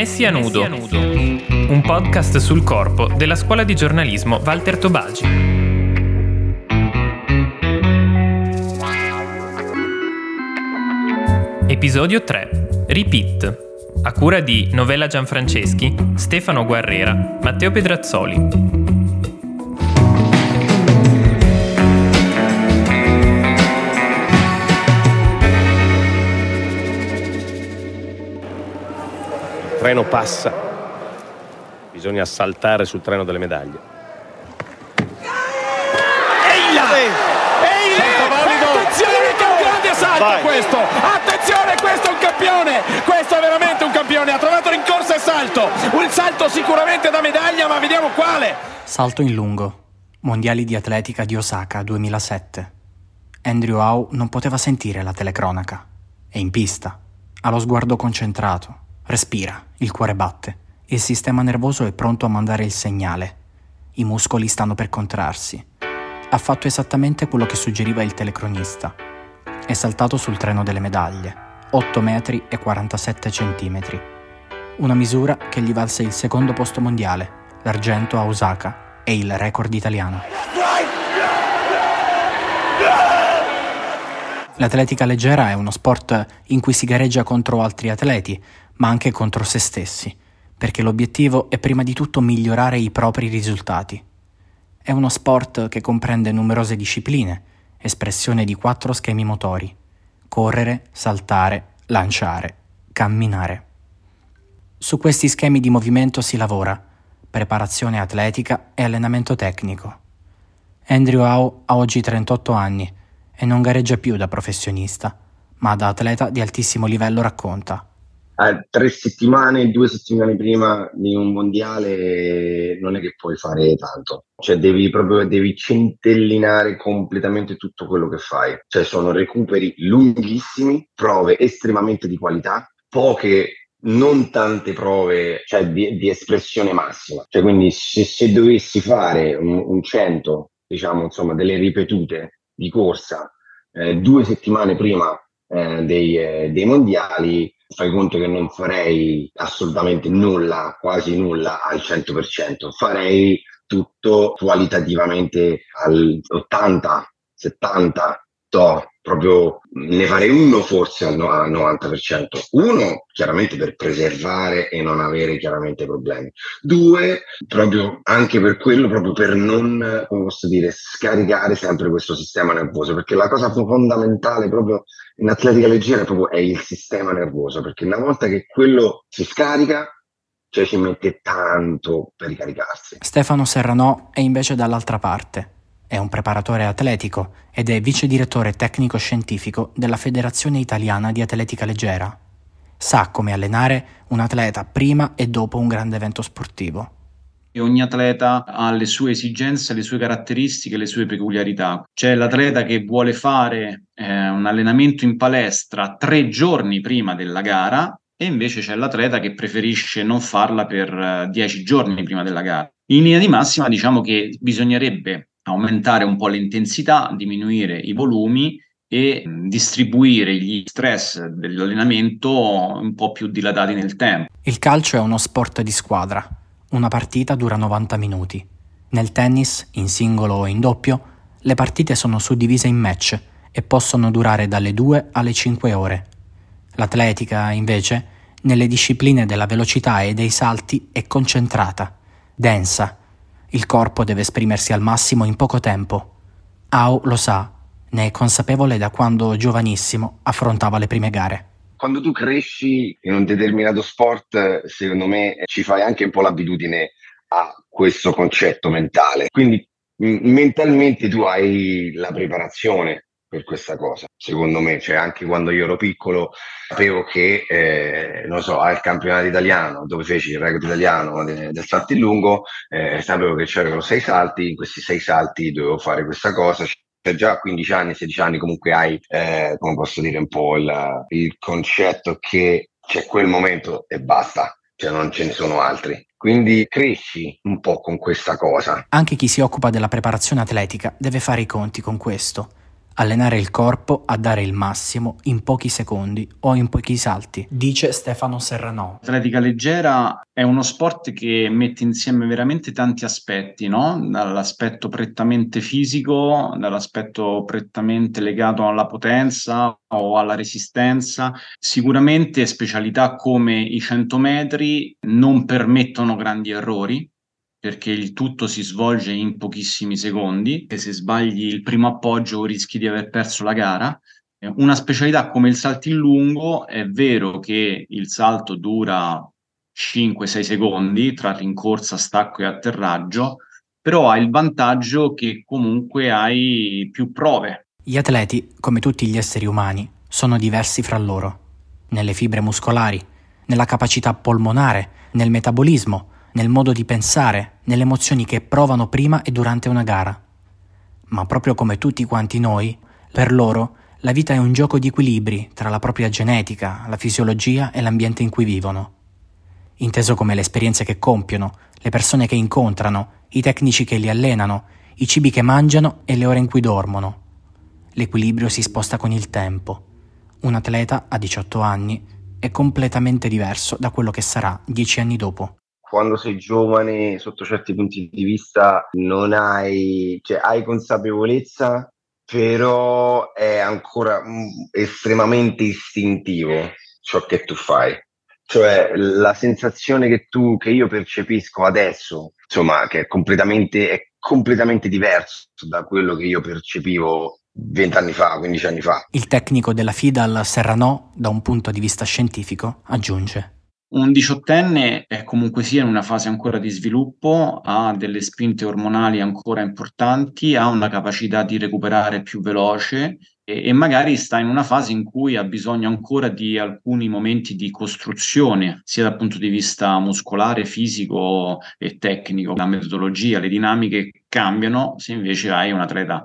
Messia Nudo, un podcast sul corpo della scuola di giornalismo Walter Tobagi. Episodio 3. Repeat. A cura di Novella Gianfranceschi, Stefano Guarrera, Matteo Pedrazzoli. Il treno passa, bisogna saltare sul treno delle medaglie. Ehi là! Valido. Attenzione che è un grande salto. Vai. Questo! Attenzione, questo è un campione! Questo è veramente un campione! Ha trovato rincorsa e salto! Un salto sicuramente da medaglia, ma vediamo quale! Salto in lungo. Mondiali di atletica di Osaka 2007. Andrew Howe non poteva sentire la telecronaca. È in pista, ha lo sguardo concentrato. Respira, il cuore batte, il sistema nervoso è pronto a mandare il segnale. I muscoli stanno per contrarsi. Ha fatto esattamente quello che suggeriva il telecronista. È saltato sul treno delle medaglie, 8 metri e 47 centimetri. Una misura che gli valse il secondo posto mondiale, l'argento a Osaka e il record italiano. L'atletica leggera è uno sport in cui si gareggia contro altri atleti, ma anche contro se stessi, perché l'obiettivo è prima di tutto migliorare i propri risultati. È uno sport che comprende numerose discipline, espressione di 4 schemi motori: correre, saltare, lanciare, camminare. Su questi schemi di movimento si lavora, preparazione atletica e allenamento tecnico. Andrew Howe ha oggi 38 anni e non gareggia più da professionista, ma da atleta di altissimo livello, racconta. 2 settimane prima di un mondiale non è che puoi fare tanto, cioè devi centellinare completamente tutto quello che fai, cioè sono recuperi lunghissimi, prove estremamente di qualità, poche, non tante prove, cioè di espressione massima, cioè quindi se dovessi fare un 100, diciamo, insomma, delle ripetute di corsa 2 settimane prima dei mondiali, fai conto che non farei assolutamente nulla, quasi nulla al 100%, farei tutto qualitativamente al 80-70%, proprio ne farei uno forse al 90%, uno chiaramente per preservare e non avere chiaramente problemi, 2 proprio anche per quello, proprio per non, come posso dire, scaricare sempre questo sistema nervoso, perché la cosa fondamentale proprio in atletica leggera proprio è il sistema nervoso, perché una volta che quello si scarica, cioè ci mette tanto per ricaricarsi. Stefano Serrano è invece dall'altra parte. È un preparatore atletico ed è vice direttore tecnico-scientifico della Federazione Italiana di Atletica Leggera. Sa come allenare un atleta prima e dopo un grande evento sportivo. E ogni atleta ha le sue esigenze, le sue caratteristiche, le sue peculiarità. C'è l'atleta che vuole fare un allenamento in palestra 3 giorni prima della gara e invece c'è l'atleta che preferisce non farla per 10 giorni prima della gara. In linea di massima diciamo che bisognerebbe aumentare un po' l'intensità, diminuire i volumi e distribuire gli stress dell'allenamento un po' più dilatati nel tempo. Il calcio è uno sport di squadra. Una partita dura 90 minuti. Nel tennis, in singolo o in doppio, le partite sono suddivise in match e possono durare dalle 2 alle 5 ore. L'atletica, invece, nelle discipline della velocità e dei salti è concentrata, densa. Il corpo deve esprimersi al massimo in poco tempo. Howe lo sa, ne è consapevole da quando, giovanissimo, affrontava le prime gare. Quando tu cresci in un determinato sport, secondo me, ci fai anche un po' l'abitudine a questo concetto mentale. Quindi mentalmente tu hai la preparazione per questa cosa, secondo me, cioè anche quando io ero piccolo sapevo che al campionato italiano, dove feci il record italiano del salto in lungo, sapevo che c'erano 6 salti, in questi 6 salti dovevo fare questa cosa, cioè già a 15 anni, 16 anni comunque hai, come posso dire, un po' il concetto che c'è quel momento e basta, cioè non ce ne sono altri. Quindi cresci un po' con questa cosa. Anche chi si occupa della preparazione atletica deve fare i conti con questo. Allenare il corpo a dare il massimo in pochi secondi o in pochi salti, dice Stefano Serrano. L'atletica leggera è uno sport che mette insieme veramente tanti aspetti, no? Dall'aspetto prettamente fisico, dall'aspetto prettamente legato alla potenza o alla resistenza. Sicuramente specialità come i 100 metri non permettono grandi errori, perché il tutto si svolge in pochissimi secondi e se sbagli il primo appoggio rischi di aver perso la gara. Una specialità come il salto in lungo, è vero che il salto dura 5-6 secondi tra rincorsa, stacco e atterraggio, però ha il vantaggio che comunque hai più prove. Gli atleti, come tutti gli esseri umani, sono diversi fra loro, nelle fibre muscolari, nella capacità polmonare, nel metabolismo, nel modo di pensare, nelle emozioni che provano prima e durante una gara. Ma proprio come tutti quanti noi, per loro la vita è un gioco di equilibri tra la propria genetica, la fisiologia e l'ambiente in cui vivono. Inteso come le esperienze che compiono, le persone che incontrano, i tecnici che li allenano, i cibi che mangiano e le ore in cui dormono. L'equilibrio si sposta con il tempo. Un atleta a 18 anni è completamente diverso da quello che sarà 10 anni dopo. Quando sei giovane, sotto certi punti di vista, non hai, cioè hai consapevolezza, però è ancora estremamente istintivo ciò che tu fai. Cioè la sensazione che io percepisco adesso, insomma, che è completamente diverso da quello che io percepivo 20 anni fa, 15 anni fa. Il tecnico della FIDAL Serrano, da un punto di vista scientifico, aggiunge: un diciottenne è comunque sia in una fase ancora di sviluppo, ha delle spinte ormonali ancora importanti, ha una capacità di recuperare più veloce e magari sta in una fase in cui ha bisogno ancora di alcuni momenti di costruzione, sia dal punto di vista muscolare, fisico e tecnico. La metodologia, le dinamiche cambiano se invece hai un atleta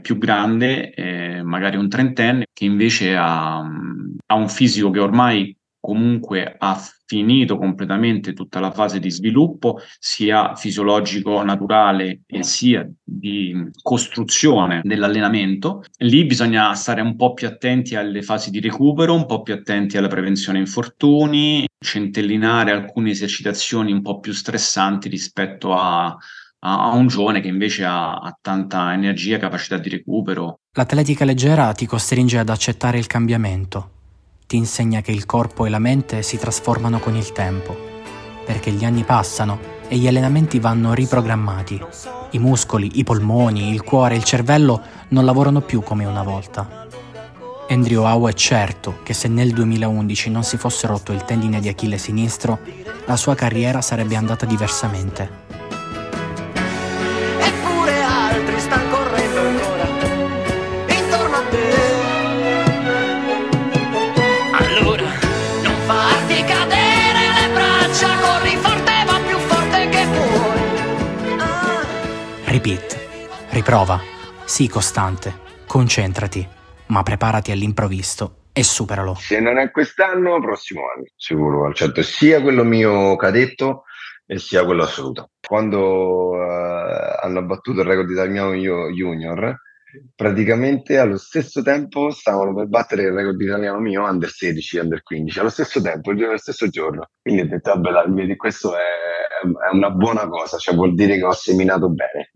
più grande, magari un trentenne, che invece ha un fisico che ormai comunque ha finito completamente tutta la fase di sviluppo sia fisiologico naturale e sia di costruzione dell'allenamento. Lì bisogna stare un po' più attenti alle fasi di recupero, un po' più attenti alla prevenzione infortuni, centellinare alcune esercitazioni un po' più stressanti rispetto a un giovane che invece ha tanta energia e capacità di recupero. L'atletica leggera ti costringe ad accettare il cambiamento. Ti insegna che il corpo e la mente si trasformano con il tempo, perché gli anni passano e gli allenamenti vanno riprogrammati. I muscoli, i polmoni, il cuore e il cervello non lavorano più come una volta. Andrew Howe è certo che se nel 2011 non si fosse rotto il tendine di Achille sinistro, la sua carriera sarebbe andata diversamente. Eppure altri stanno correndo ancora intorno a te. Repeat, riprova, sii costante, concentrati, ma preparati all'imprevisto e superalo. Se non è quest'anno, prossimo anno, sicuro al 100%, sia quello mio cadetto e sia quello assoluto. Quando hanno battuto il record di Damiano Junior, praticamente allo stesso tempo stavano per battere il record italiano mio under 16, under 15 allo stesso tempo, lo stesso giorno, quindi ho detto bella, vedi, questo è una buona cosa, cioè vuol dire che ho seminato bene.